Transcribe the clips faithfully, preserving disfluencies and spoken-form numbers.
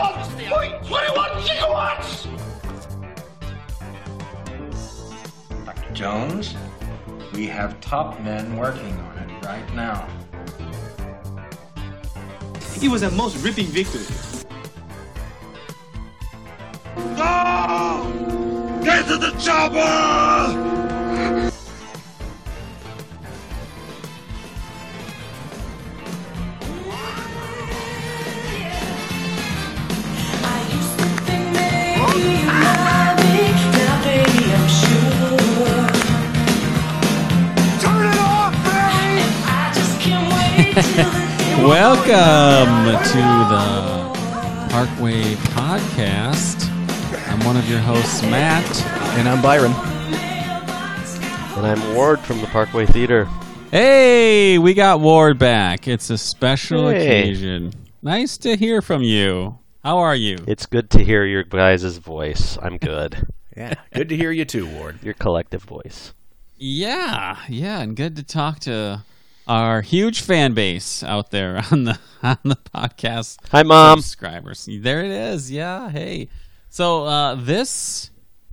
one point two one gigawatts! Doctor Jones, we have top men working on it right now. It was a most ripping victory. No! Get to the chopper! Welcome to the Parkway Podcast. I'm one of your hosts, Matt. And I'm Byron. And I'm Ward from the Parkway Theater. Hey, we got Ward back. It's a special hey. occasion. Nice to hear from you. How are you? It's good to hear your guys' voice. I'm good. Yeah, good to hear you too, Ward. Your collective voice. Yeah, yeah, and good to talk to our huge fan base out there on the on the podcast. Hi, Mom. Subscribers. There it is. Yeah. Hey. So uh, this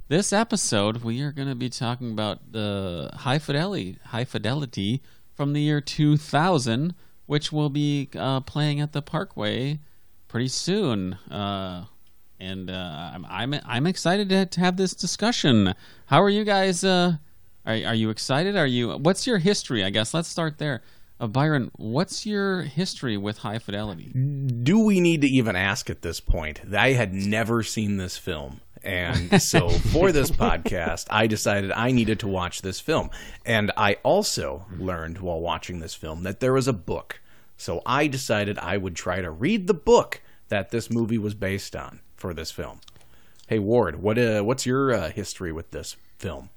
this episode, we are going to be talking about the High Fidelity High Fidelity from the year two thousand, which will be uh, playing at the Parkway pretty soon. Uh, and uh, I'm I'm I'm excited to have this discussion. How are you guys? Uh, Are, are you excited? Are you? What's your history? I guess let's start there. Uh, Byron, what's your history with High Fidelity? Do we need to even ask at this point? I had never seen this film. And so for this podcast, I decided I needed to watch this film. And I also learned while watching this film that there was a book. So I decided I would try to read the book that this movie was based on for this film. Hey, Ward, what uh, what's your uh, history with this film?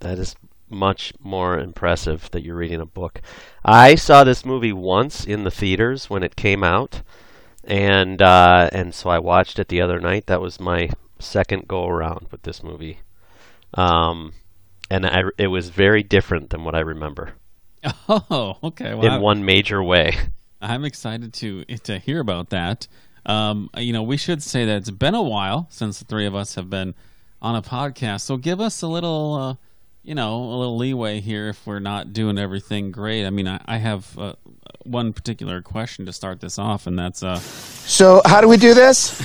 That is much more impressive that you're reading a book. I saw this movie once in the theaters when it came out, and uh, and so I watched it the other night. That was my second go-around with this movie. Um, and I, it was very different than what I remember. Oh, okay. Well, in I'm, one major way. I'm excited to to hear about that. Um, you know, we should say that it's been a while since the three of us have been on a podcast, so give us a little... Uh, you know, a little leeway here if we're not doing everything great. I mean, I, I have uh, one particular question to start this off, and that's... Uh, so how do we do this?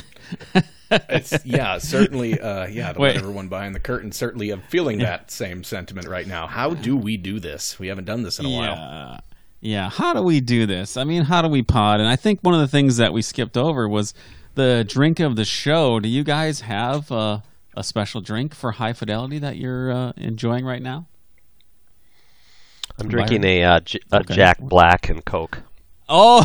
It's, yeah, certainly, uh, yeah, to Wait. let everyone behind the curtain, certainly I'm feeling that same sentiment right now. How do we do this? We haven't done this in a yeah. while. Yeah, how do we do this? I mean, how do we pod? And I think one of the things that we skipped over was the drink of the show. Do you guys have... Uh, a special drink for High Fidelity that you're uh, enjoying right now? I'm drinking a, uh, J- a okay. Jack Black and Coke. Oh,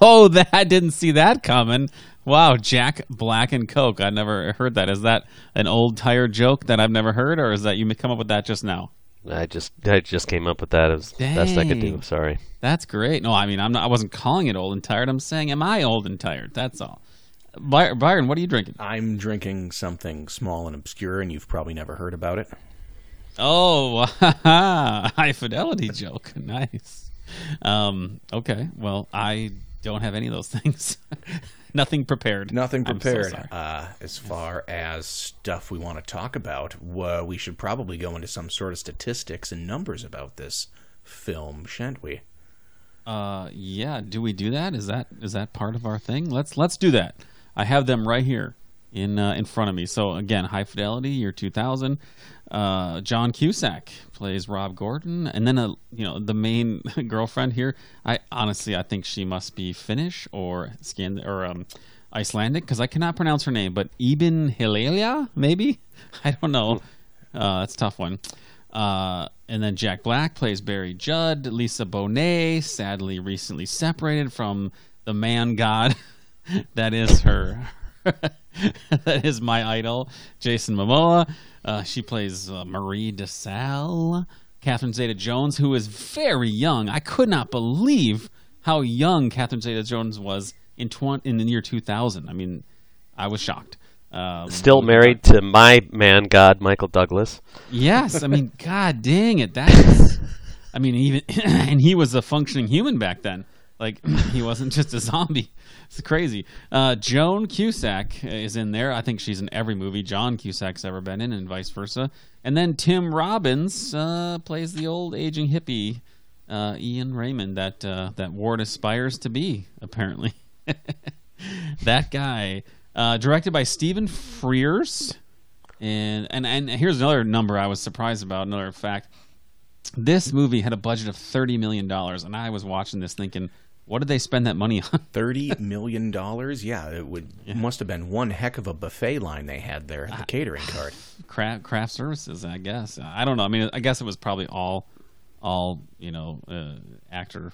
oh, that I didn't see that coming. Wow, Jack Black and Coke. I never heard that. Is that an old tire joke that I've never heard, or is that you come up with that just now? I just I just came up with that. It was Dang. Best I could do. Sorry. That's great. No, I mean, I'm not, I wasn't calling it old and tired. I'm saying, am I old and tired? That's all. By- Byron, what are you drinking? I'm drinking something small and obscure, and you've probably never heard about it. Oh, High Fidelity joke. Nice. Um, okay. Well, I don't have any of those things. Nothing prepared. Nothing prepared. I'm so sorry. Uh, as far as stuff we want to talk about, well, we should probably go into some sort of statistics and numbers about this film, shan't we? Uh, yeah. Do we do that? Is that is that part of our thing? Let's let's do that. I have them right here in uh, in front of me. So, again, High Fidelity, year two thousand. Uh, John Cusack plays Rob Gordon. And then, a, you know, the main girlfriend here, I honestly, I think she must be Finnish or Scand- or um, Icelandic, because I cannot pronounce her name. But Iben Hjejle, maybe? I don't know. Uh, that's a tough one. Uh, and then Jack Black plays Barry Judd. Lisa Bonet, sadly recently separated from the man god. That is her. That is my idol, Jason Momoa. Uh, she plays uh, Marie DeSalle. Catherine Zeta-Jones, who is very young. I could not believe how young Catherine Zeta-Jones was in tw- in the year two thousand. I mean, I was shocked. Um, Still married to my man god, Michael Douglas. Yes, I mean, god dang it. That's. I mean, even and he was a functioning human back then. Like, he wasn't just a zombie. It's crazy. Uh, Joan Cusack is in there. I think she's in every movie John Cusack's ever been in, and vice versa. And then Tim Robbins uh, plays the old aging hippie uh, Ian Raymond that uh, that Ward aspires to be, apparently. That guy. Uh, directed by Stephen Frears. And, and and here's another number I was surprised about, another fact. This movie had a budget of thirty million dollars, and I was watching this thinking, what did they spend that money on? thirty million dollars? Yeah, it would yeah. must have been one heck of a buffet line they had there at the uh, catering cart. Craft, craft services, I guess. I don't know. I mean, I guess it was probably all, all you know, uh, actor,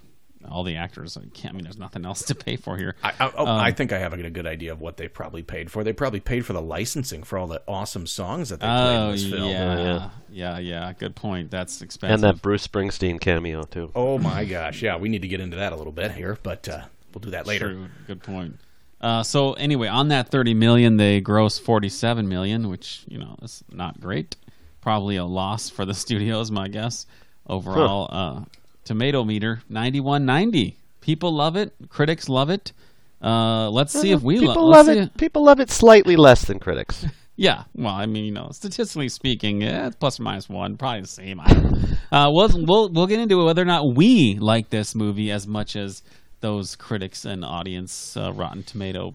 all the actors. I, can't, I mean, there's nothing else to pay for here. I, I, oh, um, I think I have a good idea of what they probably paid for. They probably paid for the licensing for all the awesome songs that they played oh, in this film. Yeah. yeah. Yeah, yeah, good point. That's expensive. And that Bruce Springsteen cameo, too. Oh, my gosh. Yeah, we need to get into that a little bit here, but uh, we'll do that later. True. Good point. Uh, so, anyway, on that thirty million dollars, they grossed forty-seven million dollars, which, you know, is not great. Probably a loss for the studios, my guess. Overall, huh. uh, tomato meter, ninety-one ninety. People love it. Critics love it. Uh, let's see if we lo- love it. If- People love it slightly less than critics. Yeah, well, I mean, you know, statistically speaking, yeah, it's plus or minus one, probably the same. Uh, we'll we'll we'll get into whether or not we like this movie as much as those critics and audience uh, Rotten Tomato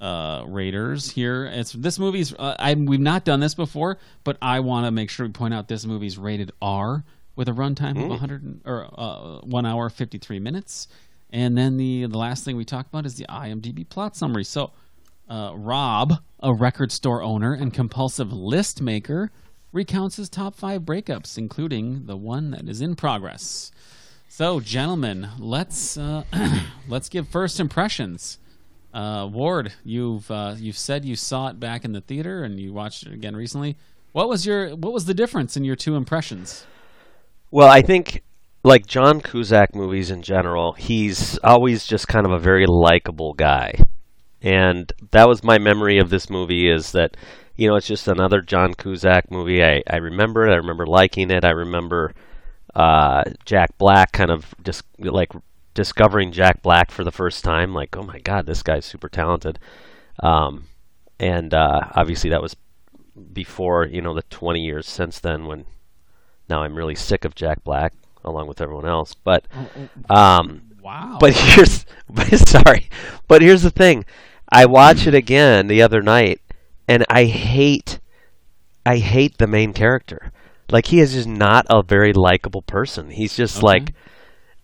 uh, raters here. It's this movie's. Uh, I we've not done this before, but I want to make sure we point out this movie's rated R with a runtime mm. of one hundred or uh, one hour fifty-three minutes, and then the the last thing we talk about is the IMDb plot summary. So. Uh, Rob, a record store owner and compulsive list maker, recounts his top five breakups, including the one that is in progress. So, gentlemen, let's uh, let's give first impressions. Uh, Ward, you've uh, you've said you saw it back in the theater and you watched it again recently. What was your what was the difference in your two impressions? Well, I think, like John Cusack movies in general, he's always just kind of a very likable guy. And that was my memory of this movie, is that, you know, it's just another John Cusack movie. I, I remember it. I remember liking it. I remember uh, Jack Black kind of just dis- like discovering Jack Black for the first time. Like, oh, my God, this guy's super talented. Um, and uh, obviously that was before, you know, the twenty years since then, when now I'm really sick of Jack Black along with everyone else. But um, wow. But here's but, sorry, but here's the thing. I watched it again the other night, and I hate, I hate the main character. Like, he is just not a very likable person. He's just okay. like,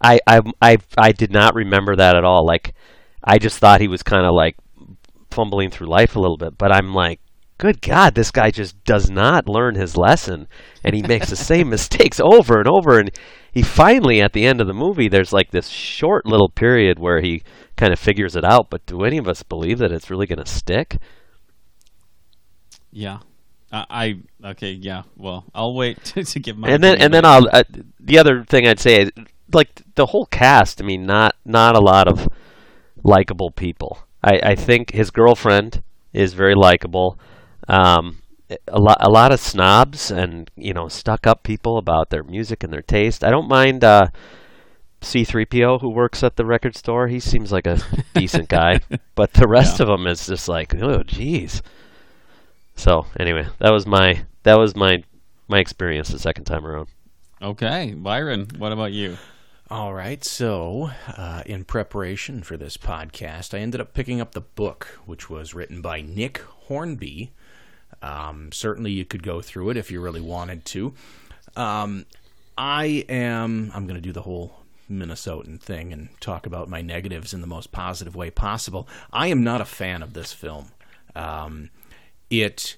I, I, I, I did not remember that at all. Like, I just thought he was kind of like fumbling through life a little bit. But I'm like, good God, this guy just does not learn his lesson, and he makes the same mistakes over and over. And he finally, at the end of the movie, there's like this short little period where he kind of figures it out, but do any of us believe that it's really going to stick? Yeah, I, I okay, yeah. Well, I'll wait to, to give my and then and then I'll uh, the other thing I'd say is, like, the whole cast. I mean, not not a lot of likable people. I, I think his girlfriend is very likable. Um, a lot a lot of snobs and, you know, stuck up people about their music and their taste. I don't mind. Uh, C three P O, who works at the record store, he seems like a decent guy, but the rest yeah. of them is just like, oh, geez. So anyway, that was my that was my my experience the second time around. Okay, Byron, what about you? All right, so uh, in preparation for this podcast, I ended up picking up the book, which was written by Nick Hornby. Um, certainly, you could go through it if you really wanted to. Um, I am. I'm going to do the whole Minnesotan thing and talk about my negatives in the most positive way possible. I am not a fan of this film. Um, it,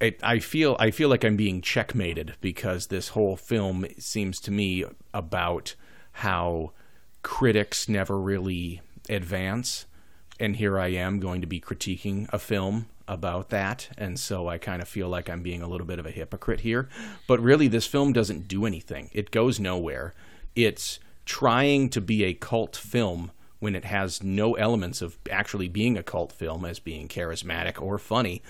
it, I feel, I feel like I'm being checkmated, because this whole film seems to me about how critics never really advance, and here I am going to be critiquing a film about that, and so I kind of feel like I'm being a little bit of a hypocrite here. But really, this film doesn't do anything. It goes nowhere. It's trying to be a cult film when it has no elements of actually being a cult film, as being charismatic or funny.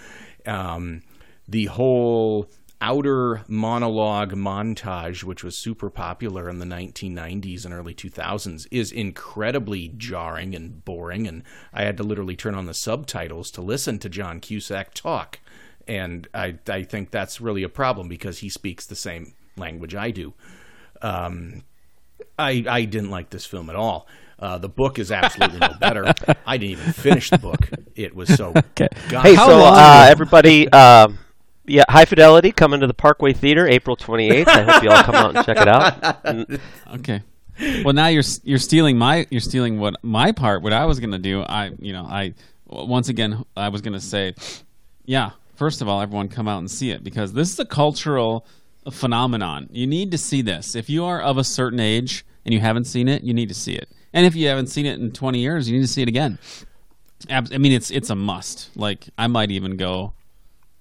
Um, the whole outer monologue montage, which was super popular in the nineteen nineties and early two thousands, is incredibly jarring and boring. And I had to literally turn on the subtitles to listen to John Cusack talk. And I, I think that's really a problem because he speaks the same language I do. Um, I, I didn't like this film at all. Uh, the book is absolutely no better. I didn't even finish the book. It was so... Okay. Hey, so uh, everybody... Um... Yeah, High Fidelity coming to the Parkway Theater April twenty-eighth. I hope you all come out and check it out. Okay. Well, now you're you're stealing my you're stealing what my part. What I was gonna do, I you know I once again I was gonna say, yeah. First of all, everyone come out and see it because this is a cultural phenomenon. You need to see this. If you are of a certain age and you haven't seen it, you need to see it. And if you haven't seen it in twenty years, you need to see it again. I mean, it's it's a must. Like I might even go.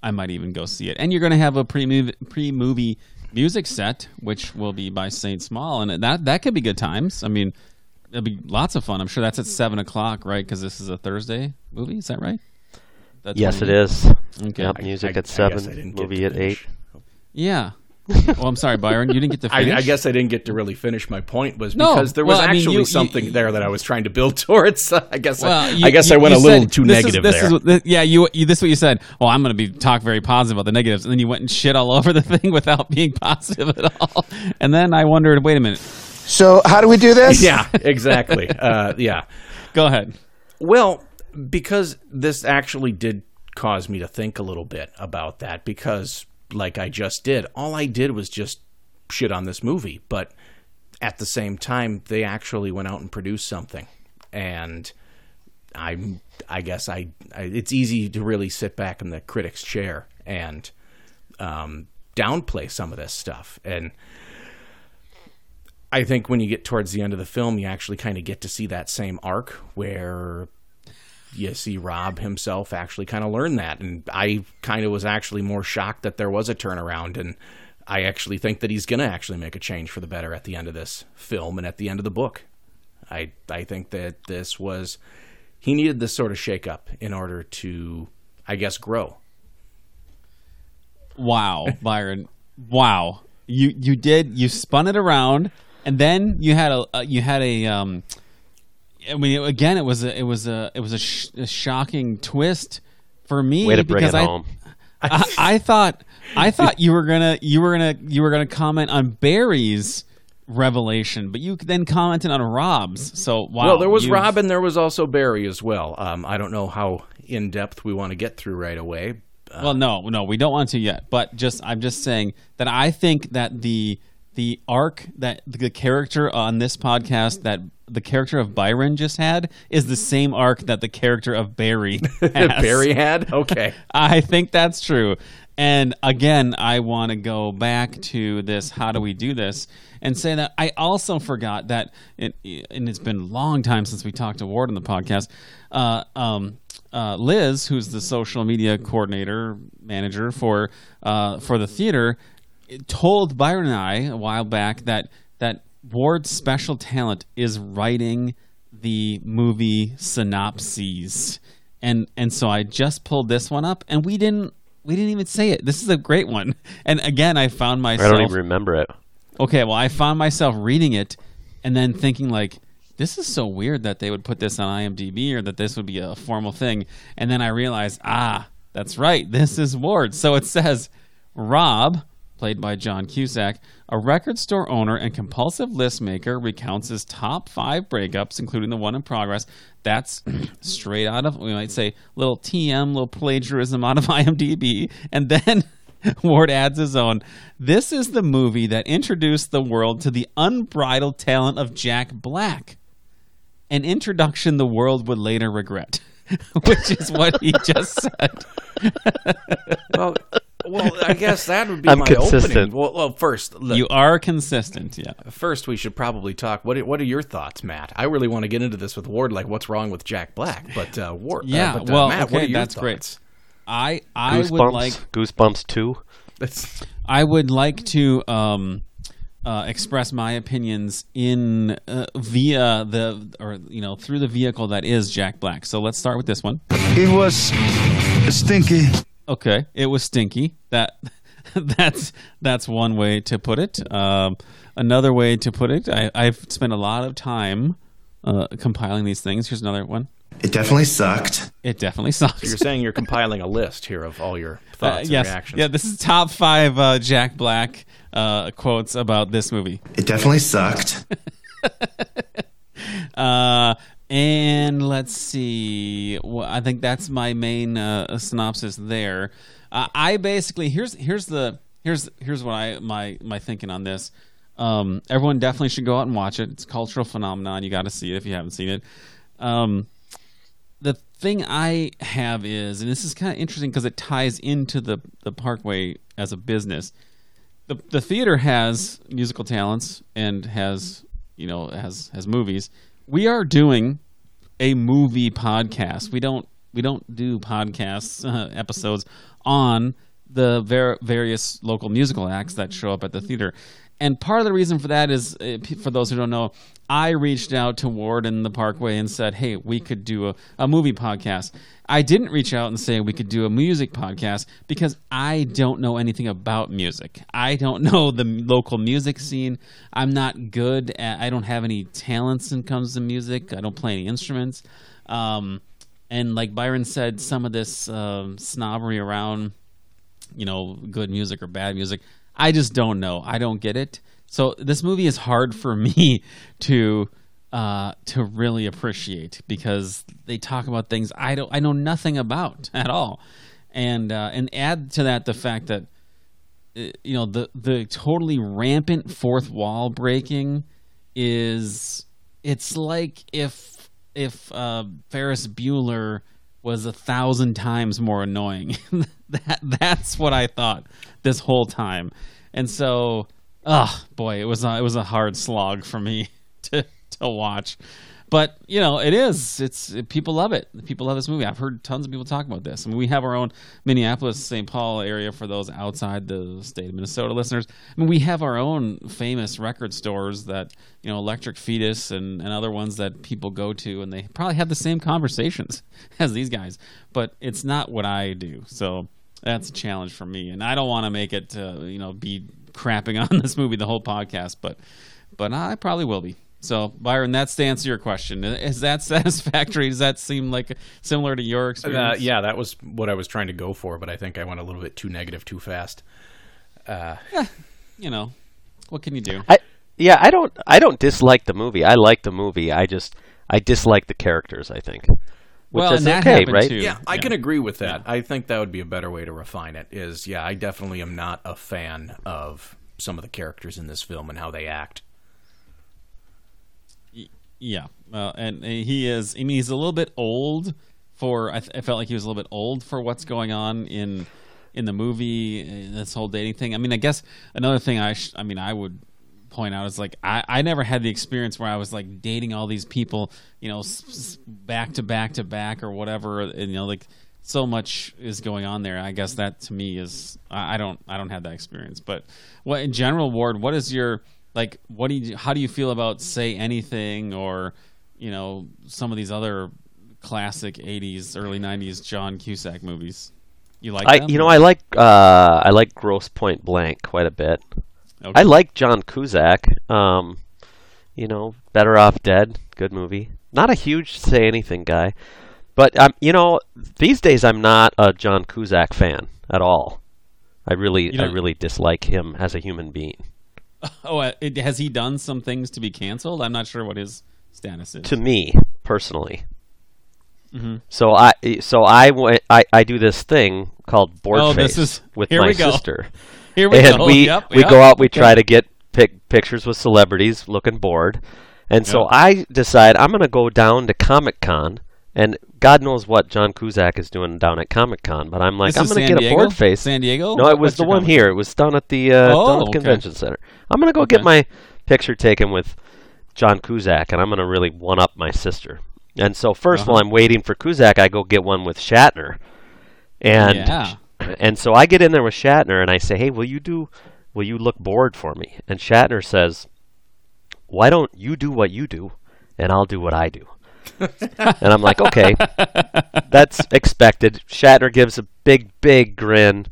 I might even go see it. And you're going to have a pre-movie, pre-movie music set, which will be by Saint Small. And that that could be good times. I mean, it'll be lots of fun. I'm sure that's at seven o'clock, right? Because this is a Thursday movie. Is that right? That's yes, it is. Okay. Yep, music I, at seven, movie at eight. Yeah. Well, I'm sorry, Byron. You didn't get to finish? I, I guess I didn't get to really finish. My point was because no, there was well, actually I mean, you, something you, there that I was trying to build towards. I guess well, I, you, I guess you, I went a little said, too this negative is, this there. Is, this, yeah, you, you. This is what you said. Well, I'm going to be talk very positive about the negatives, and then you went and shit all over the thing without being positive at all. And then I wondered, wait a minute. So how do we do this? Yeah, exactly. uh, yeah. Go ahead. Well, because this actually did cause me to think a little bit about that because – like I just did, all I did was just shit on this movie. But at the same time, they actually went out and produced something. And I'm, I guess I, I it's easy to really sit back in the critic's chair and um, downplay some of this stuff. And I think when you get towards the end of the film, you actually kind of get to see that same arc where... you see Rob himself actually kind of learn that. And I kind of was actually more shocked that there was a turnaround. And I actually think that he's going to actually make a change for the better at the end of this film and at the end of the book. I I think that this was... he needed this sort of shakeup in order to, I guess, grow. Wow, Byron. Wow. You you did... You spun it around. And then you had a... You had a um, I mean, again, it was a, it was a, it was a, sh- a shocking twist for me Way to bring because it I, home. I, I thought, I thought you were gonna, you were gonna, you were gonna comment on Barry's revelation, but you then commented on Rob's. So wow, well, there was you've... Rob and there was also Barry as well. Um, I don't know how in depth we want to get through right away. Uh, well, no, no, we don't want to yet. But just, I'm just saying that I think that the the arc that the character on this podcast that. The character of Byron just had is the same arc that the character of Barry has. Barry had? Okay. I think that's true. And again, I want to go back to this, how do we do this? And say that I also forgot that, it, and it's been a long time since we talked to Ward on the podcast, uh, um, uh, Liz, who's the social media coordinator, manager for uh, for the theater, told Byron and I a while back that that Ward's special talent is writing the movie synopses, and and so I just pulled this one up, and we didn't we didn't even say it. This is a great one, and again, I found myself. I don't even remember it. Okay, well, I found myself reading it, and then thinking like, this is so weird that they would put this on IMDb or that this would be a formal thing, and then I realized, ah, that's right, this is Ward. So it says, Rob, played by John Cusack, a record store owner and compulsive list maker, recounts his top five breakups, including the one in progress. That's straight out of, we might say, little T M, little plagiarism out of IMDb. And then Ward adds his own. This is the movie that introduced the world to the unbridled talent of Jack Black, an introduction the world would later regret, which is what he just said. Well, Well, I guess that would be I'm my consistent. Opening. Well, well first... Look, you are consistent, yeah. First, we should probably talk... What What are your thoughts, Matt? I really want to get into this with Ward, like what's wrong with Jack Black, but uh, Ward... Yeah, uh, but, uh, well, Matt, okay, what are your that's thoughts? Great. I, I Goosebumps, would like... Goosebumps two. That's... I would like to um, uh, express my opinions in uh, via the... or, you know, through the vehicle that is Jack Black. So let's start with this one. It was stinky... Okay, it was stinky. That that's that's one way to put it. Um, another way to put it, I, I've spent a lot of time uh, compiling these things. Here's another one. It definitely sucked. It definitely sucked. So you're saying you're compiling a list here of all your thoughts uh, and yes. reactions. Yeah, this is top five uh, Jack Black uh, quotes about this movie. It definitely sucked. uh, and let's see. Well, I think that's my main uh, synopsis there. Uh, I basically here's here's the here's here's what I my my thinking on this. Um, everyone definitely should go out and watch it. It's a cultural phenomenon. You got to see it if you haven't seen it. Um, the thing I have is, and this is kind of interesting because it ties into the, the Parkway as a business. The the theater has musical talents and has you know has has movies. We are doing a movie podcast. We don't we don't do podcasts uh, episodes on the ver- various local musical acts that show up at the theater. And part of the reason for that is, for those who don't know, I reached out to Ward and the Parkway and said, hey, we could do a, a movie podcast. I didn't reach out and say we could do a music podcast because I don't know anything about music. I don't know the local music scene. I'm not good at, I don't have any talents when it comes to music. I don't play any instruments. Um, and like Byron said, some of this uh, snobbery around, you know, good music or bad music, I just don't know. I don't get it. So this movie is hard for me to uh, to really appreciate because they talk about things I don't I know nothing about at all, and uh, and add to that the fact that uh, you know the the totally rampant fourth wall breaking is it's like if if uh, Ferris Bueller was a thousand times more annoying. that that's what I thought this whole time, and so oh boy, it was a, it was a hard slog for me to to watch. But you know, it is. It's it, people love it. People love this movie. I've heard tons of people talk about this. I mean, we have our own Minneapolis, Saint Paul area for those outside the state of Minnesota listeners. I mean, we have our own famous record stores that you know, Electric Fetus and, and other ones that people go to, and they probably have the same conversations as these guys. But it's not what I do, so that's a challenge for me. And I don't want to make it uh, you know be crapping on this movie the whole podcast, but but I probably will be. So, Byron, that's the answer to your question. Is that satisfactory? Does that seem like similar to your experience? Uh, yeah, that was what I was trying to go for, but I think I went a little bit too negative too fast. Uh, yeah, you know, what can you do? I, yeah, I don't I don't dislike the movie. I like the movie. I just I dislike the characters, I think. Which well, is and that okay, happened right? too. Yeah, I yeah. can agree with that. Yeah. I think that would be a better way to refine it is, yeah, I definitely am not a fan of some of the characters in this film and how they act. Yeah, uh, and he is. I mean, he's a little bit old for. I, th- I felt like he was a little bit old for what's going on in in the movie. In this whole dating thing. I mean, I guess another thing I. Sh- I mean, I would point out is like I, I never had the experience where I was like dating all these people, you know, s- s- back to back to back or whatever. And, you know, like so much is going on there. I guess that to me is I, I don't I don't have that experience. But what in general, Ward, what is your Like, what do you? How do you feel about Say Anything or, you know, some of these other classic eighties, early nineties John Cusack movies? You like? I, them? You know, I like uh, I like Gross Point Blank quite a bit. Okay. I like John Cusack. Um, you know, Better Off Dead, good movie. Not a huge Say Anything guy, but um, you know, these days I'm not a John Cusack fan at all. I really, I really dislike him as a human being. Oh, it, has he done some things to be canceled? I'm not sure what his status is. To me, personally. Mm-hmm. So I so I, went, I, I do this thing called Board oh, Face is, with my go. sister. Here we and go. And we, yep, we yep. go out, we okay. try to get pic, pictures with celebrities looking bored. And yep. so I decide I'm going to go down to Comic-Con. And God knows what John Cusack is doing down at Comic-Con. But I'm like, this I'm going to get Diego? a board face. San Diego? No, it was What's the one here. It was down at the, uh, oh, down at the okay. convention center. I'm going to go okay. get my picture taken with John Cusack, and I'm going to really one-up my sister. And so first, uh-huh. while I'm waiting for Cusack, I go get one with Shatner. And yeah. and so I get in there with Shatner, and I say, hey, will you do? Will you look bored for me? And Shatner says, why don't you do what you do, and I'll do what I do. And I'm like, okay, that's expected. Shatner gives a big, big grin,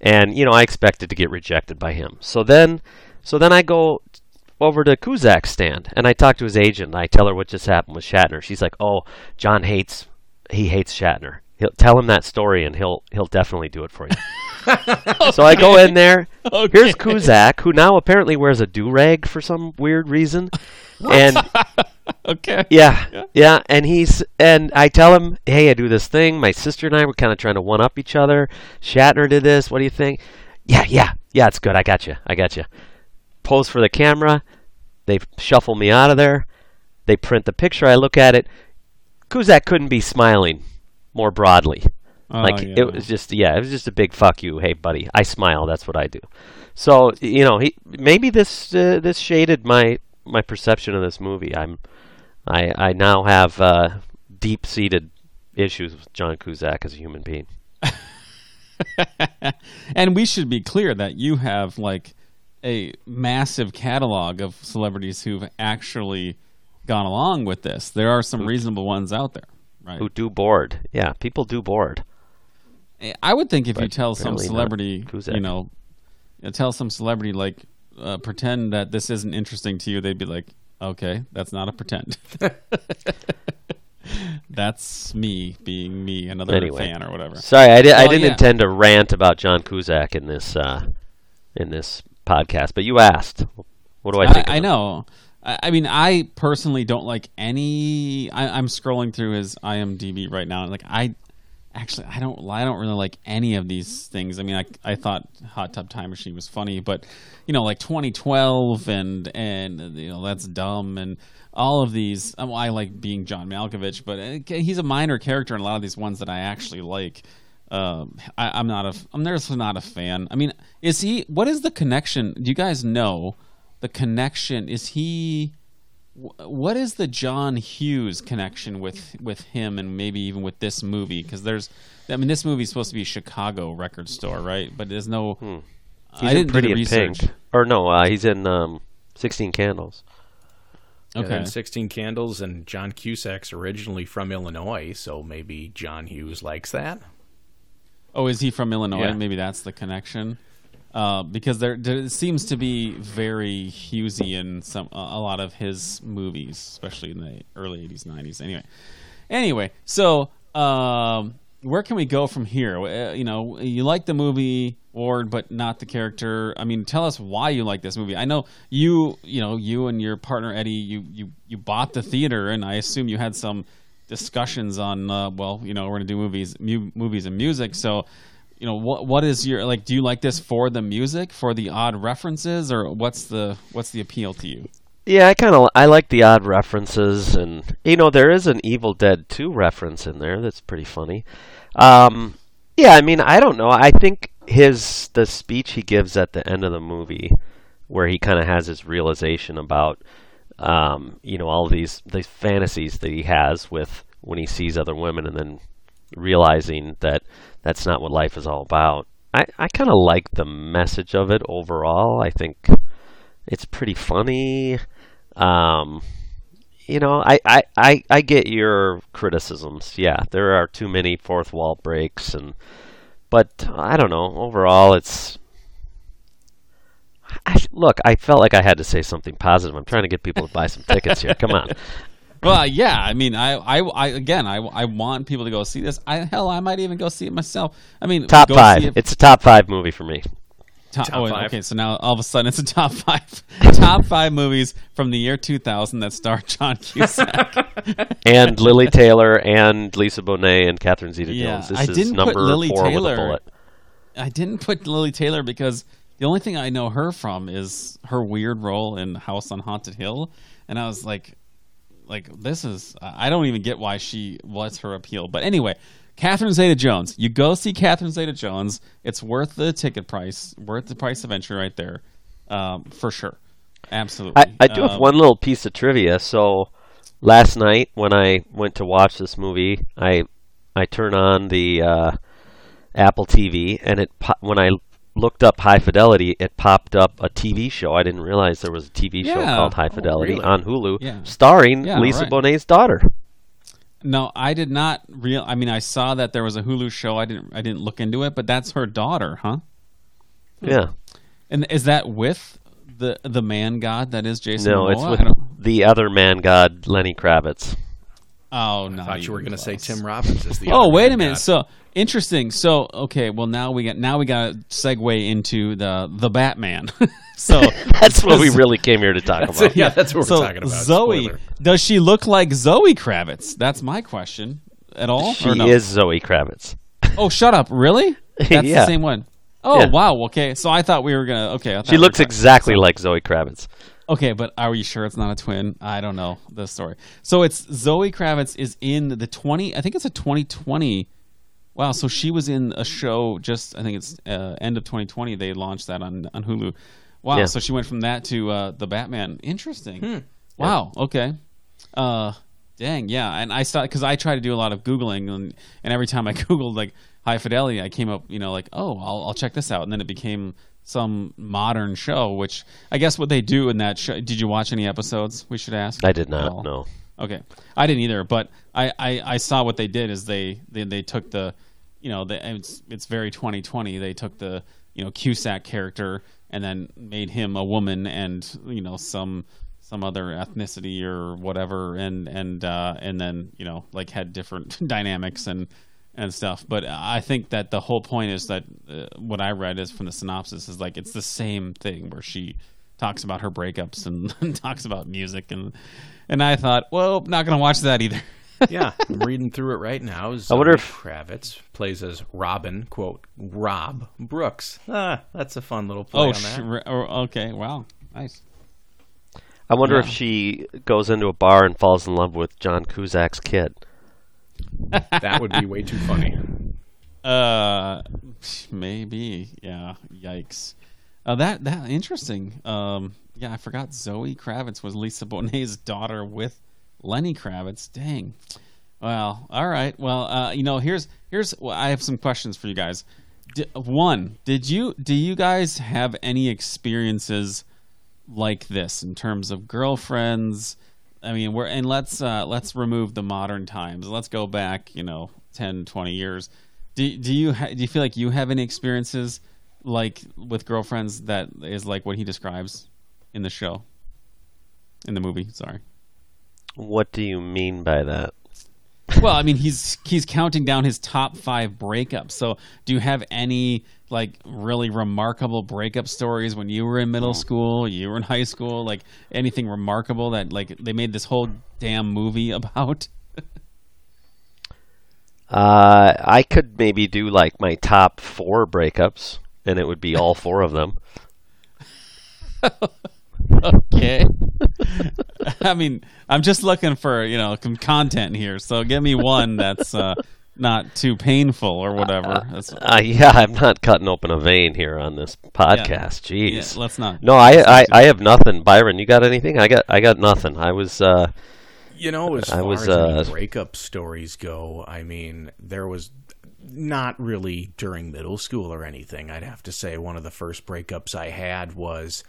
And, you know, I expected to get rejected by him. So then so then I go over to Cusack's stand, and I talk to his agent, and I tell her what just happened with Shatner. She's like, oh, John hates, he hates Shatner. He'll tell him that story, and he'll he'll definitely do it for you. Okay. So I go in there. Okay. Here's Cusack, who now apparently wears a do-rag for some weird reason. What? And okay. Yeah, yeah. Yeah, and he's and I tell him, "Hey, I do this thing. My sister and I were kind of trying to one up each other. Shatner did this. What do you think?" "Yeah, yeah. Yeah, it's good. I got you. I got you." Pose for the camera. They shuffle me out of there. They print the picture. I look at it. Cusack couldn't be smiling more broadly. Oh, like yeah. It was just yeah, it was just a big fuck you. Hey, buddy, I smile. That's what I do. So, you know, he maybe this uh, this shaded my my perception of this movie. I'm I I now have uh, deep seated issues with John Cusack as a human being. And we should be clear that you have like a massive catalog of celebrities who've actually gone along with this. There are some reasonable ones out there. Right. Who do board. Yeah, people do board. I would think if but you tell some celebrity, you know, tell some celebrity, like, uh, pretend that this isn't interesting to you, they'd be like, okay, that's not a pretend. That's me being me, another anyway, fan or whatever. Sorry, I, di- I oh, didn't yeah. intend to rant about John Cusack in this uh, in this podcast, but you asked. What do I think? I, I know. I mean, I personally don't like any. I, I'm scrolling through his IMDb right now, and like I, actually, I don't. I don't really like any of these things. I mean, I, I thought Hot Tub Time Machine was funny, but you know, like twenty twelve, and and you know that's dumb, and all of these. Well, I like being John Malkovich, but he's a minor character in a lot of these ones that I actually like. Um, I, I'm not a. I'm just not a fan. I mean, is he? What is the connection? Do you guys know? The connection is he. What is the John Hughes connection with, with him and maybe even with this movie? Because there's, I mean, this movie is supposed to be a Chicago record store, right? But there's no. Hmm. He's I in didn't Pretty in Pink, or no, uh, he's in um, sixteen Candles. Okay, and sixteen Candles, and John Cusack's originally from Illinois, so maybe John Hughes likes that. Oh, is he from Illinois? Yeah. Maybe that's the connection. Uh, because there, there seems to be very Hughesy in some uh, a lot of his movies, especially in the early eighties, nineties. Anyway, anyway, so um, where can we go from here? Uh, you know, you like the movie, Ward, but not the character. I mean, tell us why you like this movie. I know you, you know, you and your partner Eddie, you you you bought the theater, and I assume you had some discussions on. Uh, well, you know, we're gonna do movies, mu- movies and music, so. You know, what what is your like do you like this for the music, for the odd references, or what's the what's the appeal to you? Yeah, I kind of I like the odd references, and you know, there is an Evil Dead two reference in there that's pretty funny. Um, yeah, I mean, I don't know. I think his the speech he gives at the end of the movie where he kind of has his realization about um, you know, all these these fantasies that he has with when he sees other women and then realizing that that's not what life is all about. I, I kind of like the message of it overall. I think it's pretty funny. Um, you know, I, I, I, I get your criticisms. Yeah, there are too many fourth wall breaks, and but I don't know. Overall, it's... I, look, I felt like I had to say something positive. I'm trying to get people to buy some tickets here. Come on. Well, yeah, I mean, I, I, I again, I, I want people to go see this. I, hell, I might even go see it myself. I mean, top go five. See it. It's a top five movie for me. Top, top oh, five. Okay, so now all of a sudden it's a top five, top five movies from the year two thousand that star John Cusack and Lily Taylor and Lisa Bonet and Catherine Zeta-Jones. Yeah, this I is didn't number put Lily four Taylor, with a bullet. I didn't put Lily Taylor because the only thing I know her from is her weird role in House on Haunted Hill, and I was like. Like, this is... I don't even get why she... What's her appeal? But anyway, Catherine Zeta-Jones. You go see Catherine Zeta-Jones. It's worth the ticket price. Worth the price of entry right there. Um, for sure. Absolutely. I, I do um, have one little piece of trivia. So, last night when I went to watch this movie, I I turn on the uh, Apple T V, and it when I looked up High Fidelity, it popped up a T V show. I didn't realize there was a T V yeah. show called High Fidelity oh, really? on Hulu, yeah. starring yeah, Lisa right. Bonet's daughter. No, I did not real. I mean, I saw that there was a Hulu show. I didn't. I didn't look into it, but that's her daughter, huh? Yeah. And is that with the the man god that is Jason No, Momoa? It's with the other man god, Lenny Kravitz. Oh, no. I thought you were going to say Tim Robbins is the other. Oh, wait a minute. God. So, interesting. So, okay, well, now we got now we got to segue into the the Batman. So that's what we really came here to talk about. Yeah, that's what so we're talking about. Zoe, spoiler. Does she look like Zoe Kravitz? That's my question. At all? She or no? is Zoe Kravitz. Oh, shut up. Really? That's yeah. the same one. Oh, yeah. Wow. Okay, so I thought we were going to... Okay, She we looks exactly like Zoe Kravitz. Okay, but are you sure it's not a twin? I don't know the story. So it's Zoe Kravitz is in the twenty... I think it's a twenty twenty... Wow, so she was in a show just... I think it's uh, end of twenty twenty. They launched that on, on Hulu. Wow, yeah. So she went from that to uh, the Batman. Interesting. Hmm. Wow, yeah. Okay. Uh, dang, yeah. And I started... Because I try to do a lot of Googling, and, and every time I Googled, like, High Fidelity, I came up, you know, like, oh, I'll, I'll check this out. And then it became... some modern show, which I guess what they do in that show. Did you watch any episodes? We should ask. I did not. No. Okay, I didn't either. But I, I, I saw what they did is they they, they took the, you know, the, it's it's very twenty twenty. They took the you know Cusack character and then made him a woman and you know some some other ethnicity or whatever and and uh, and then you know like had different dynamics and. And stuff, but I think that the whole point is that uh, what I read is from the synopsis is like it's the same thing where she talks about her breakups and, and talks about music and and I thought, well, not gonna watch that either. Yeah, I'm reading through it right now. Zoe I wonder if Kravitz plays as Robin, quote Rob Brooks. Ah, that's a fun little play. Oh, on that. She re- oh okay, wow, nice. I wonder yeah. if she goes into a bar and falls in love with John Cusack's kid. That would be way too funny. Uh, maybe. Yeah. Yikes. Uh, that that interesting. Um, yeah, I forgot Zoe Kravitz was Lisa Bonet's daughter with Lenny Kravitz. Dang. Well, all right. Well, uh, you know, here's here's. Well, I have some questions for you guys. D- one, did you do you guys have any experiences like this in terms of girlfriends? I mean, we're and let's uh, let's remove the modern times. Let's go back, you know, ten, twenty years. Do do you ha- do you feel like you have any experiences like with girlfriends that is like what he describes in the show, in the movie? Sorry. What do you mean by that? Well, I mean, he's he's counting down his top five breakups. So, do you have any like really remarkable breakup stories when you were in middle school, you were in high school, like anything remarkable that like they made this whole damn movie about? uh, I could maybe do like my top four breakups, and it would be all four of them. Okay. I mean, I'm just looking for, you know, some content here. So give me one that's uh, not too painful or whatever. That's... Uh, uh, yeah, I'm not cutting open a vein here on this podcast. Yeah. Jeez. Yeah, let's not. No, I, I, I have nothing. Byron, you got anything? I got I got nothing. I was... Uh, you know, as far I was, as uh, breakup stories go, I mean, there was... Not really during middle school or anything. I'd have to say one of the first breakups I had was...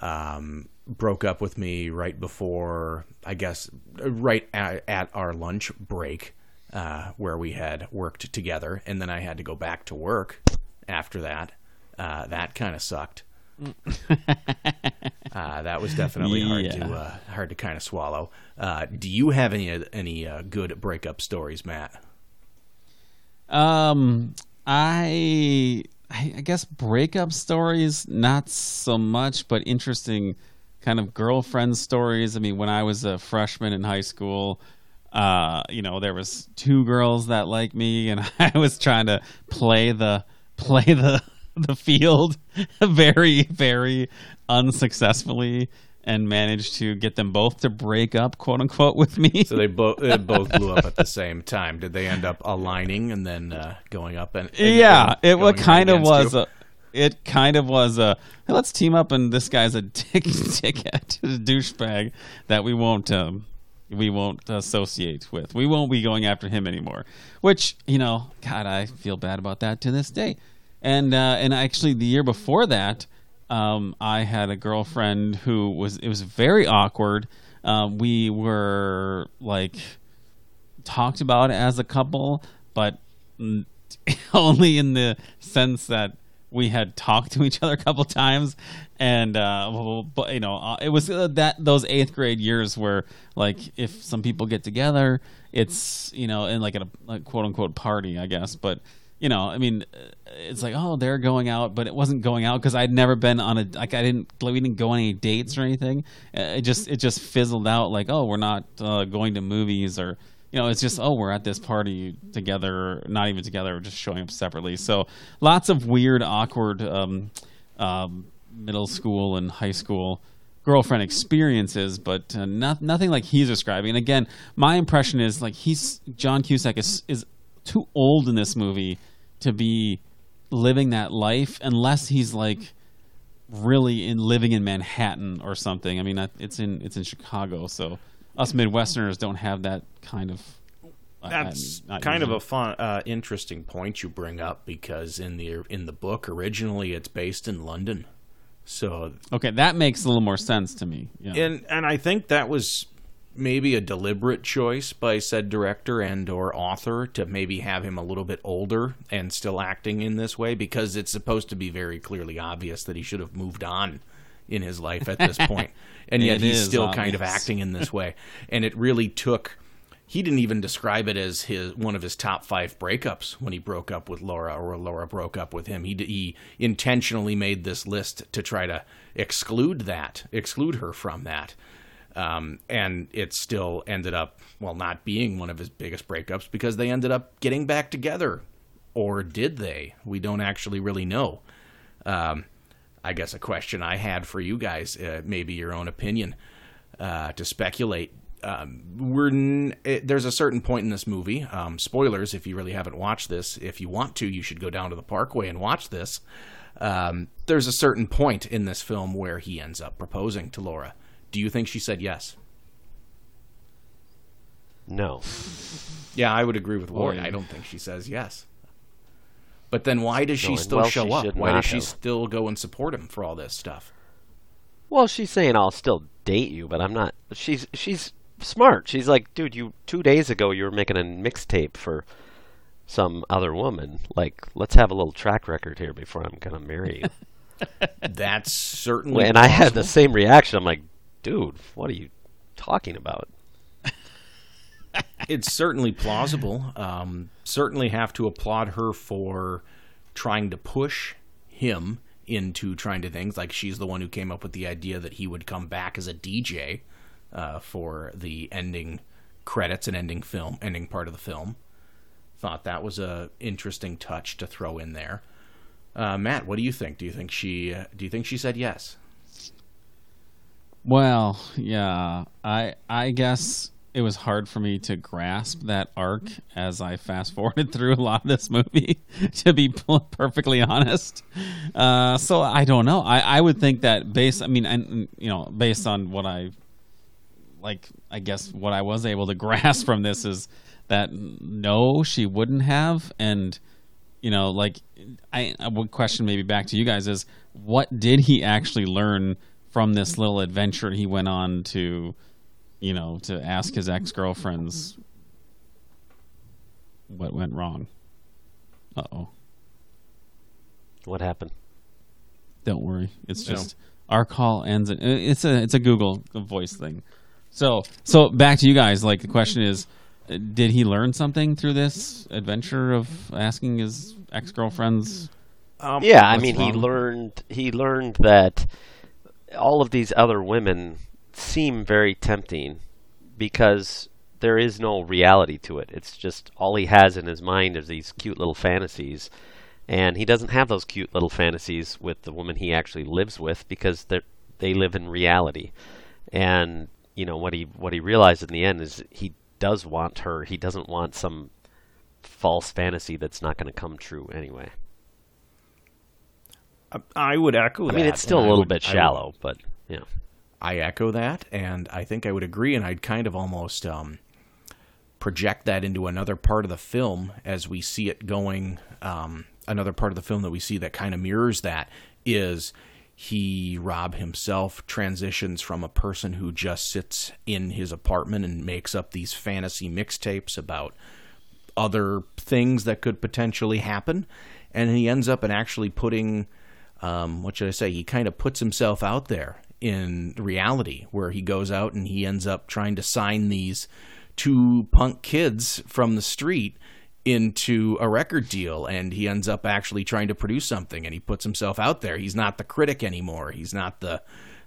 Um, broke up with me right before, I guess, right at, at our lunch break uh, where we had worked together. And then I had to go back to work after that. Uh, that kind of sucked. uh, that was definitely hard yeah. to uh, hard to kind of swallow. Uh, do you have any any uh, good breakup stories, Matt? Um, I... I guess breakup stories, not so much, but interesting kind of girlfriend stories. I mean, when I was a freshman in high school, uh, you know, there was two girls that liked me, and I was trying to play the play the the field very, very unsuccessfully, and managed to get them both to break up, quote unquote, with me. So they both they both blew up at the same time. Did they end up aligning and then uh, going up? And, and yeah, it what kind of was a, it kind of was a hey, let's team up and this guy's a dick dickhead, a douchebag that we won't um, we won't associate with. We won't be going after him anymore. Which you know, God, I feel bad about that to this day. And uh, and actually, the year before that. Um, I had a girlfriend who was, it was very awkward. Um, we were like talked about as a couple, but only in the sense that we had talked to each other a couple times, and uh, but you know, it was uh, that those eighth grade years where like if some people get together, it's you know, in like a like, quote unquote party, I guess. But you know, I mean, it's like oh, they're going out, but it wasn't going out because I'd never been on a like I didn't we didn't go on any dates or anything. It just it just fizzled out like oh, we're not uh, going to movies or. You know, it's just, oh, we're at this party together, not even together, we're just showing up separately. So lots of weird, awkward um, um, middle school and high school girlfriend experiences, but uh, not, nothing like he's describing. And again, my impression is like he's John Cusack is, is too old in this movie to be living that life unless he's like really in living in Manhattan or something. I mean, it's in it's in Chicago, so... Us Midwesterners don't have that kind of... Uh, That's I mean, kind usually. of a fun, uh, interesting point you bring up because in the in the book, originally it's based in London. So okay, that makes a little more sense to me. Yeah. And and I think that was maybe a deliberate choice by said director and or author to maybe have him a little bit older and still acting in this way because it's supposed to be very clearly obvious that he should have moved on in his life at this point. And yet he's still obvious. kind of acting in this way. And it really took, he didn't even describe it as his one of his top five breakups when he broke up with Laura or Laura broke up with him. He he intentionally made this list to try to exclude that, exclude her from that. Um, and it still ended up, well, not being one of his biggest breakups because they ended up getting back together. Or did they? We don't actually really know. Um, I guess a question I had for you guys, uh, maybe your own opinion, uh, to speculate. Um, we're n- it, there's a certain point in this movie, um, spoilers if you really haven't watched this. If you want to, you should go down to the Parkway and watch this. Um, there's a certain point in this film where he ends up proposing to Laura. Do you think she said yes? No. Yeah, I would agree with Warren. I don't think she says yes. But then why does she still well, show she up? Why does she have. still go and support him for all this stuff? Well, she's saying, I'll still date you, but I'm not... She's she's smart. She's like, dude, you two days ago you were making a mixtape for some other woman. Like, let's have a little track record here before I'm going to marry you. That's certainly... And possible. I had the same reaction. I'm like, dude, what are you talking about? It's certainly plausible. Um, certainly have to applaud her for trying to push him into trying to things. Like she's the one who came up with the idea that he would come back as a D J uh, for the ending credits and ending film, ending part of the film. Thought that was a interesting touch to throw in there. Uh, Matt, what do you think? Do you think she? Uh, do you think she said yes? Well, yeah, I I guess. It was hard for me to grasp that arc as I fast forwarded through a lot of this movie, to be perfectly honest. Uh, so I don't know. I, I would think that based, I mean, and you know, based on what I, like, I guess what I was able to grasp from this is that no, she wouldn't have. And, you know, like, I, I would question maybe back to you guys is what did he actually learn from this little adventure he went on to, you know, to ask his ex-girlfriends what went wrong. Uh-oh. What happened? Don't worry. It's just no. Our call ends. In, it's a it's a Google voice thing. So so back to you guys. Like the question is, did he learn something through this adventure of asking his ex-girlfriends? Um, yeah, I mean, wrong? he learned he learned that all of these other women seem very tempting because there is no reality to it. It's just all he has in his mind is these cute little fantasies, and he doesn't have those cute little fantasies with the woman he actually lives with because they they live in reality. And you know what he what he realized in the end is he does want her. He doesn't want some false fantasy that's not going to come true anyway. I, I would echo that. I mean, it's still a little would, bit shallow, but yeah. I echo that, and I think I would agree, and I'd kind of almost um, project that into another part of the film as we see it going. Um, another part of the film that we see that kind of mirrors that is he, Rob himself, transitions from a person who just sits in his apartment and makes up these fantasy mixtapes about other things that could potentially happen. And he ends up in actually putting, um, what should I say, he kind of puts himself out there in reality, where he goes out and he ends up trying to sign these two punk kids from the street into a record deal, and he ends up actually trying to produce something, and he puts himself out there. He's not the critic anymore. He's not the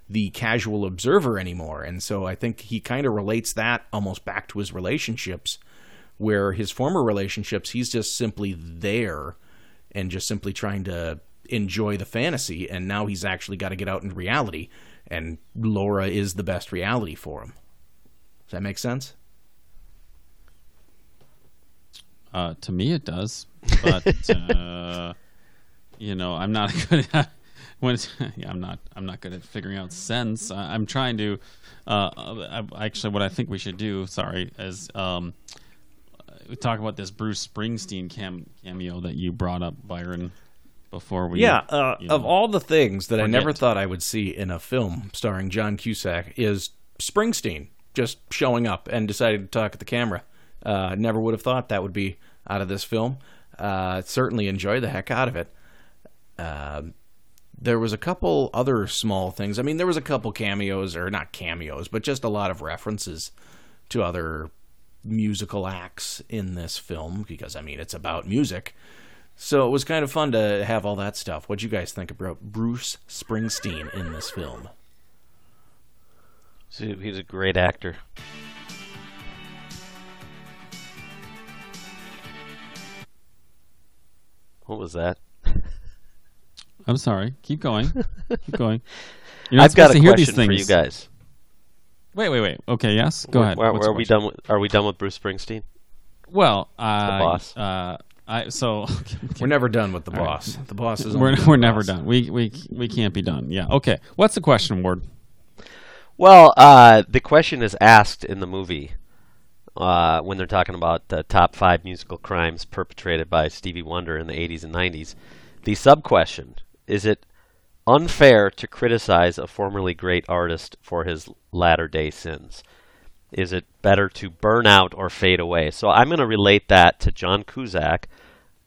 the casual observer anymore. And so I think he kind of relates that almost back to his relationships, where his former relationships, he's just simply there and just simply trying to enjoy the fantasy, and now he's actually got to get out in reality, and Laura is the best reality for him. Does that make sense? Uh, to me, it does, but uh, you know, I'm not good at when yeah, I'm not I'm not good at figuring out sense. I, I'm trying to. Uh, I, actually, what I think we should do, sorry, is um, we talk about this Bruce Springsteen cam- cameo that you brought up, Byron. Before we, yeah, uh, you know, of all the things that forget. I never thought I would see in a film starring John Cusack is Springsteen just showing up and decided to talk at the camera. Uh, never would have thought that would be out of this film. Uh, certainly enjoyed the heck out of it. Uh, there was a couple other small things. I mean, there was a couple cameos, or not cameos, but just a lot of references to other musical acts in this film, because, I mean, it's about music. So it was kind of fun to have all that stuff. What'd you guys think about Bruce Springsteen in this film? He's a great actor. What was that? I'm sorry. Keep going. Keep going. You're not I've supposed got a to hear question these things. for you guys. Wait, wait, wait. Okay, yes. Go we're, ahead. Where, where are we done? With, are we done with Bruce Springsteen? Well, uh, the boss. Uh, I so okay, okay. We're never done with the All boss. Right. The boss is. We're we're never boss. done. We we we can't be done. Yeah. Okay. What's the question, Ward? Well, uh, the question is asked in the movie. Uh, when they're talking about the top five musical crimes perpetrated by Stevie Wonder in the eighties and nineties, the sub-question, is it unfair to criticize a formerly great artist for his latter-day sins? Is it better to burn out or fade away? So I'm going to relate that to John Cusack,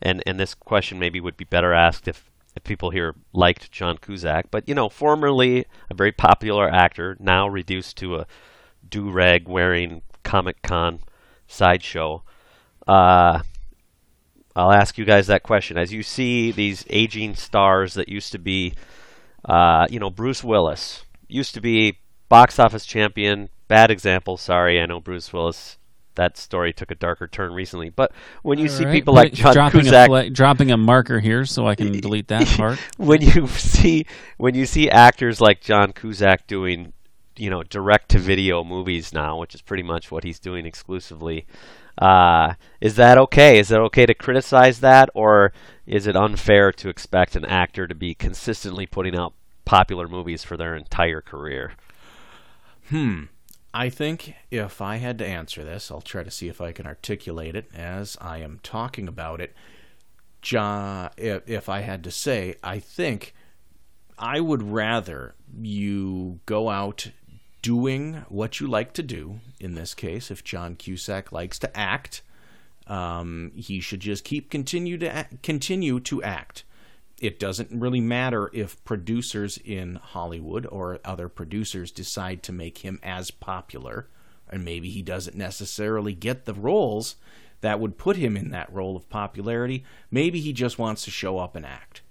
and, and this question maybe would be better asked if, if people here liked John Cusack, but, you know, formerly a very popular actor, now reduced to a do-rag wearing Comic-Con sideshow. Uh, I'll ask you guys that question. As you see these aging stars that used to be, uh, you know, Bruce Willis used to be box office champion. Bad example. Sorry, I know Bruce Willis. That story took a darker turn recently. But when you All see right. people like John dropping Cusack, a flag, dropping a marker here so I can delete that part. When you see when you see actors like John Cusack doing, you know, direct-to-video movies now, which is pretty much what he's doing exclusively. Uh, is that okay? Is it okay to criticize that, or is it unfair to expect an actor to be consistently putting out popular movies for their entire career? Hmm. I think if I had to answer this, I'll try to see if I can articulate it as I am talking about it. John, if I had to say, I think I would rather you go out doing what you like to do. In this case, if John Cusack likes to act, um, he should just keep continue to act, continue to act. It doesn't really matter if producers in Hollywood or other producers decide to make him as popular, and maybe he doesn't necessarily get the roles that would put him in that role of popularity. Maybe he just wants to show up and act,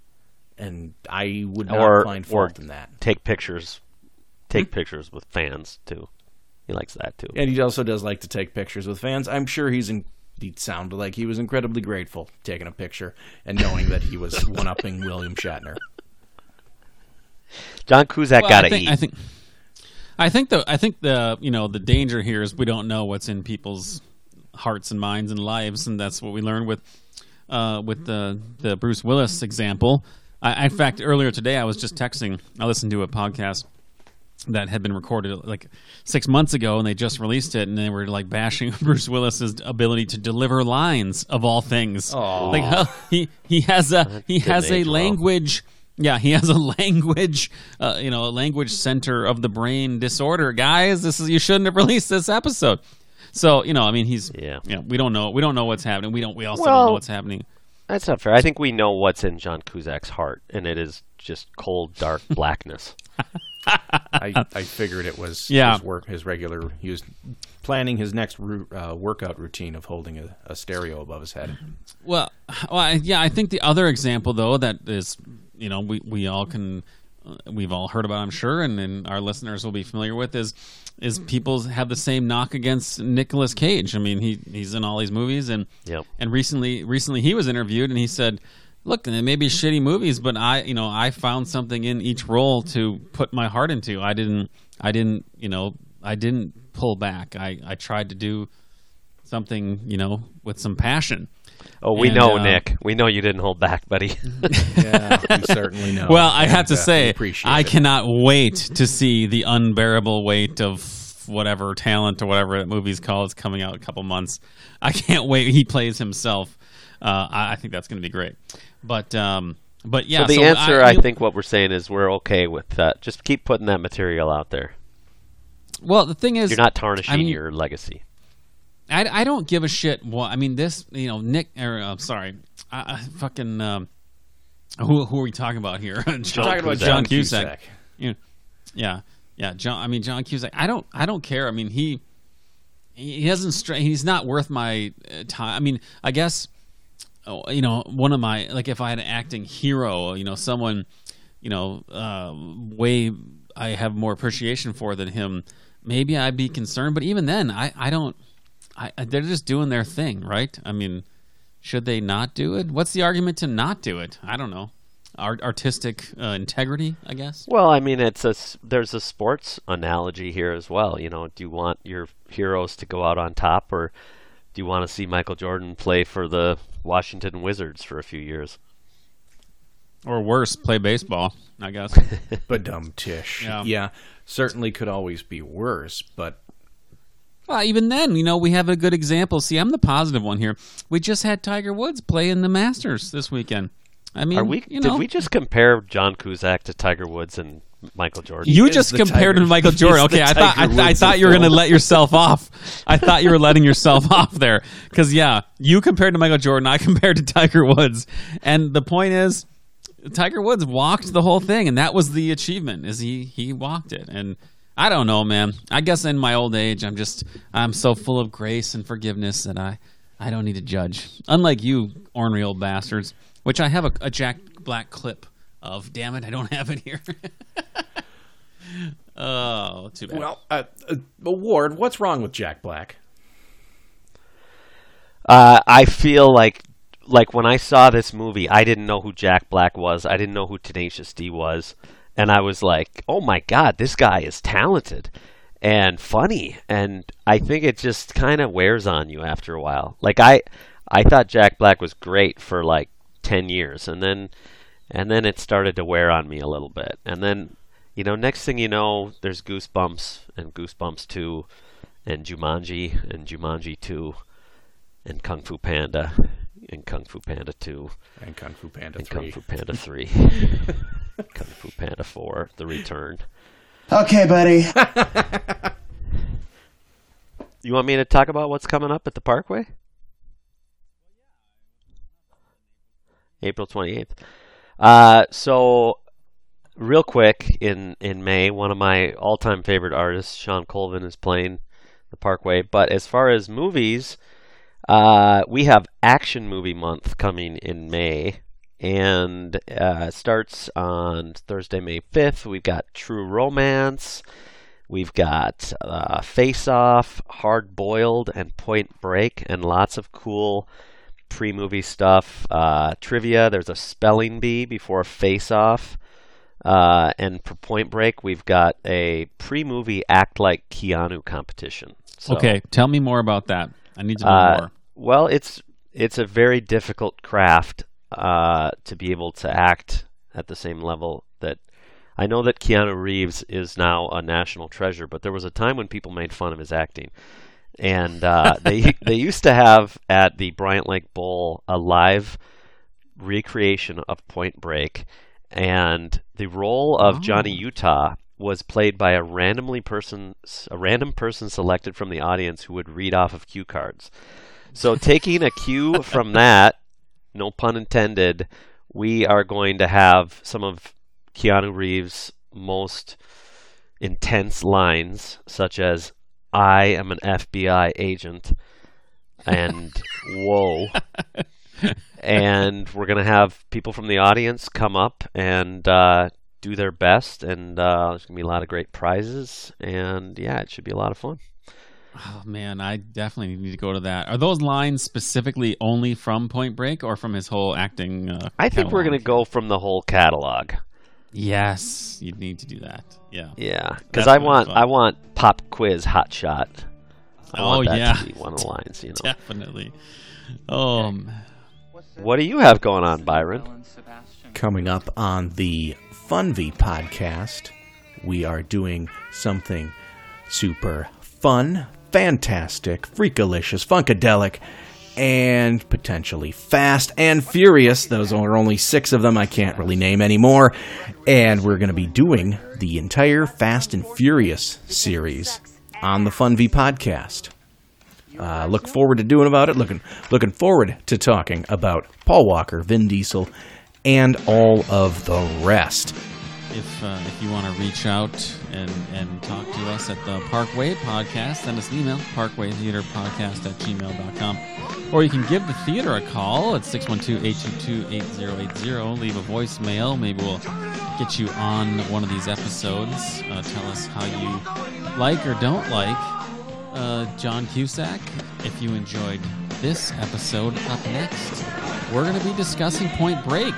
and I would not or, find fault in that. Take pictures. Take pictures with fans, too. He likes that, too. And he also does like to take pictures with fans. I'm sure he's in, he sounded like he was incredibly grateful taking a picture and knowing that he was one-upping William Shatner. John Cusack well, got to eat. I think, I think the, I think the, you know, the danger here is we don't know what's in people's hearts and minds and lives, and that's what we learned with, uh, with the the Bruce Willis example. I, in fact, earlier today, I was just texting. I listened to a podcast that had been recorded like six months ago, and they just released it, and they were like bashing Bruce Willis's ability to deliver lines of all things. Aww. Like uh, he he has a he has a language, well. yeah, he has a language, uh, you know, a language center of the brain disorder. Guys, this is you shouldn't have released this episode. So, you know, I mean, he's yeah. You know, we don't know. We don't know what's happening. We don't. We also well, don't know what's happening. That's not fair. I think we know what's in John Cusack's heart, and it is just cold, dark blackness. I, I figured it was yeah. his work, his regular. He was planning his next root, uh, workout routine of holding a, a stereo above his head. Well, well I, yeah, I think the other example, though, that is, you know, we, we all can, we've all heard about, I'm sure, and, and our listeners will be familiar with, is is people have the same knock against Nicolas Cage. I mean, he he's in all these movies, and yep. and recently recently he was interviewed, and he said, look, they may be shitty movies, but I, you know, I found something in each role to put my heart into. I didn't, I didn't, you know, I didn't pull back. I, I tried to do something, you know, with some passion. Oh, we and, know, uh, Nick. We know you didn't hold back, buddy. Yeah, we certainly know. Well, I and, have to uh, say, I it. cannot wait to see The Unbearable Weight of whatever talent or whatever that movie's called. It's coming out in a couple months. I can't wait. He plays himself. Uh, I think that's going to be great. But um, but yeah. So the so answer, I, I think, what we're saying is we're okay with that. Just keep putting that material out there. Well, the thing is, you're not tarnishing I mean, your legacy. I, I don't give a shit. Well, I mean, this, you know, Nick. Or, uh, sorry, I, I fucking. Um, who who are we talking about here? John, we're talking about John Cusack. Cusack. You know, yeah, yeah. John. I mean, John Cusack. I don't. I don't care. I mean, he. He doesn't. Str- he's not worth my time. I mean, I guess. You know, one of my, like, if I had an acting hero, you know, someone, you know, uh, way I have more appreciation for than him, maybe I'd be concerned. But even then, I, I don't, I, they're just doing their thing, right? I mean, should they not do it? What's the argument to not do it? I don't know. Art, artistic uh, integrity, I guess. Well, I mean, it's a, there's a sports analogy here as well. You know, do you want your heroes to go out on top, or do you want to see Michael Jordan play for the Washington Wizards for a few years, or worse, play baseball, I guess. But dumb tish. Yeah. yeah, certainly could always be worse. But well, even then, you know, we have a good example. See, I'm the positive one here. We just had Tiger Woods play in the Masters this weekend. I mean, Are we, you know, did we just compare John Cusack to Tiger Woods and Michael Jordan? You just compared him to Michael Jordan. Okay, I thought I, th- I thought you were going to let yourself off. I thought you were letting yourself off there, because yeah, you compared to Michael Jordan, I compared to Tiger Woods, and the point is, Tiger Woods walked the whole thing, and that was the achievement. Is he he walked it? And I don't know, man. I guess in my old age, I'm just I'm so full of grace and forgiveness that I I don't need to judge. Unlike you, ornery old bastards, which I have a, a Jack Black clip. Of damn it, I don't have it here. Oh, too bad. Well, uh, uh, Ward, what's wrong with Jack Black? Uh, I feel like, like when I saw this movie, I didn't know who Jack Black was. I didn't know who Tenacious D was, and I was like, "Oh my God, this guy is talented and funny." And I think it just kind of wears on you after a while. Like I, I thought Jack Black was great for like ten years, and then. And then it started to wear on me a little bit. And then, you know, next thing you know, there's Goosebumps and Goosebumps two and Jumanji and Jumanji two and Kung Fu Panda and Kung Fu Panda two and Kung Fu Panda and three. Kung Fu Panda three. Kung Fu Panda four, The Return. Okay, buddy. You want me to talk about what's coming up at the Parkway? April twenty-eighth. Uh, so real quick in, in May, one of my all time favorite artists, Sean Colvin, is playing the Parkway. But as far as movies, uh, we have Action Movie Month coming in May, and, uh, starts on Thursday, May fifth. We've got True Romance. We've got, uh, Face Off, Hard Boiled, and Point Break, and lots of cool pre-movie stuff, uh, trivia. There's a spelling bee before Face-Off. Uh, and for Point Break, we've got a pre-movie Act Like Keanu competition. So, okay, tell me more about that. I need to know uh, more. Well, it's it's a very difficult craft uh, to be able to act at the same level that... I know that Keanu Reeves is now a national treasure, but there was a time when people made fun of his acting. And uh, they they used to have at the Bryant Lake Bowl a live recreation of Point Break, and the role of oh. Johnny Utah was played by a randomly person, a random person selected from the audience who would read off of cue cards. So taking a cue from that, no pun intended, we are going to have some of Keanu Reeves' most intense lines, such as, "I am an F B I agent," and "Whoa." And we're going to have people from the audience come up and uh, do their best. And uh, there's going to be a lot of great prizes. And, yeah, it should be a lot of fun. Oh, man, I definitely need to go to that. Are those lines specifically only from Point Break or from his whole acting uh, I think catalog? We're going to go from the whole catalog. Yes, you'd need to do that. Yeah. Yeah, because I want I want Pop Quiz Hot Shot. I oh, want that yeah. to be one of the lines, you know. Definitely. Oh, man. What do you have going on, Byron? Coming up on the FunV podcast, we are doing something super fun, fantastic, freakalicious, funkadelic, and potentially Fast and Furious. Those are only six of them. I can't really name anymore. And we're going to be doing the entire Fast and Furious series on the FunV podcast. Uh, look forward to doing about it. Looking, looking forward to talking about Paul Walker, Vin Diesel, and all of the rest. If uh, if you want to reach out and, and talk to us at the Parkway Podcast, send us an email, parkway theater podcast at gmail dot com. Or you can give the theater a call at six one two, eight two two, eight zero eight zero. Leave a voicemail. Maybe we'll get you on one of these episodes. Uh, tell us how you like or don't like Uh, John Cusack. If you enjoyed this episode, up next, we're going to be discussing Point Break.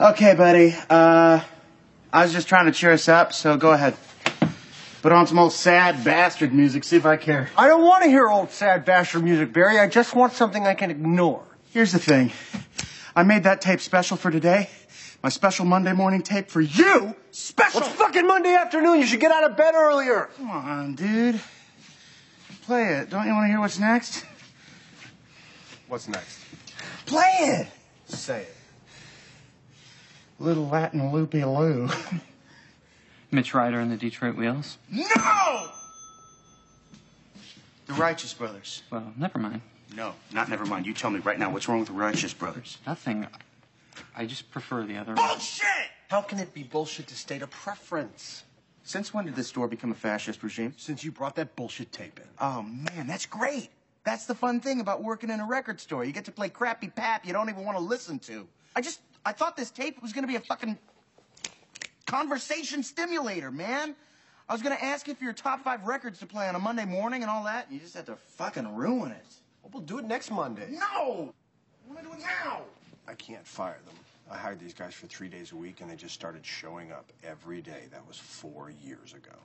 Okay, buddy. Uh, I was just trying to cheer us up, so go ahead. Put on some old sad bastard music, see if I care. I don't want to hear old sad bastard music, Barry. I just want something I can ignore. Here's the thing. I made that tape special for today. My special Monday morning tape for you. Special? Well, it's fucking Monday afternoon. You should get out of bed earlier. Come on, dude. Play it. Don't you want to hear what's next? What's next? Play it. Say it. Little Latin loopy-loo. Mitch Ryder and the Detroit Wheels? No! The Righteous Brothers. Well, never mind. No, not never mind. You tell me right now what's wrong with the Righteous Brothers. Nothing. I just prefer the other. Bullshit! One. How can it be bullshit to state a preference? Since when did this store become a fascist regime? Since you brought that bullshit tape in. Oh, man, that's great. That's the fun thing about working in a record store. You get to play crappy pap you don't even want to listen to. I just, I thought this tape was going to be a fucking conversation stimulator, man. I was going to ask you for your top five records to play on a Monday morning and all that, and you just had to fucking ruin it. Well, we'll do it next Monday. No! I want to do it now! I can't fire them. I hired these guys for three days a week, and they just started showing up every day. That was four years ago.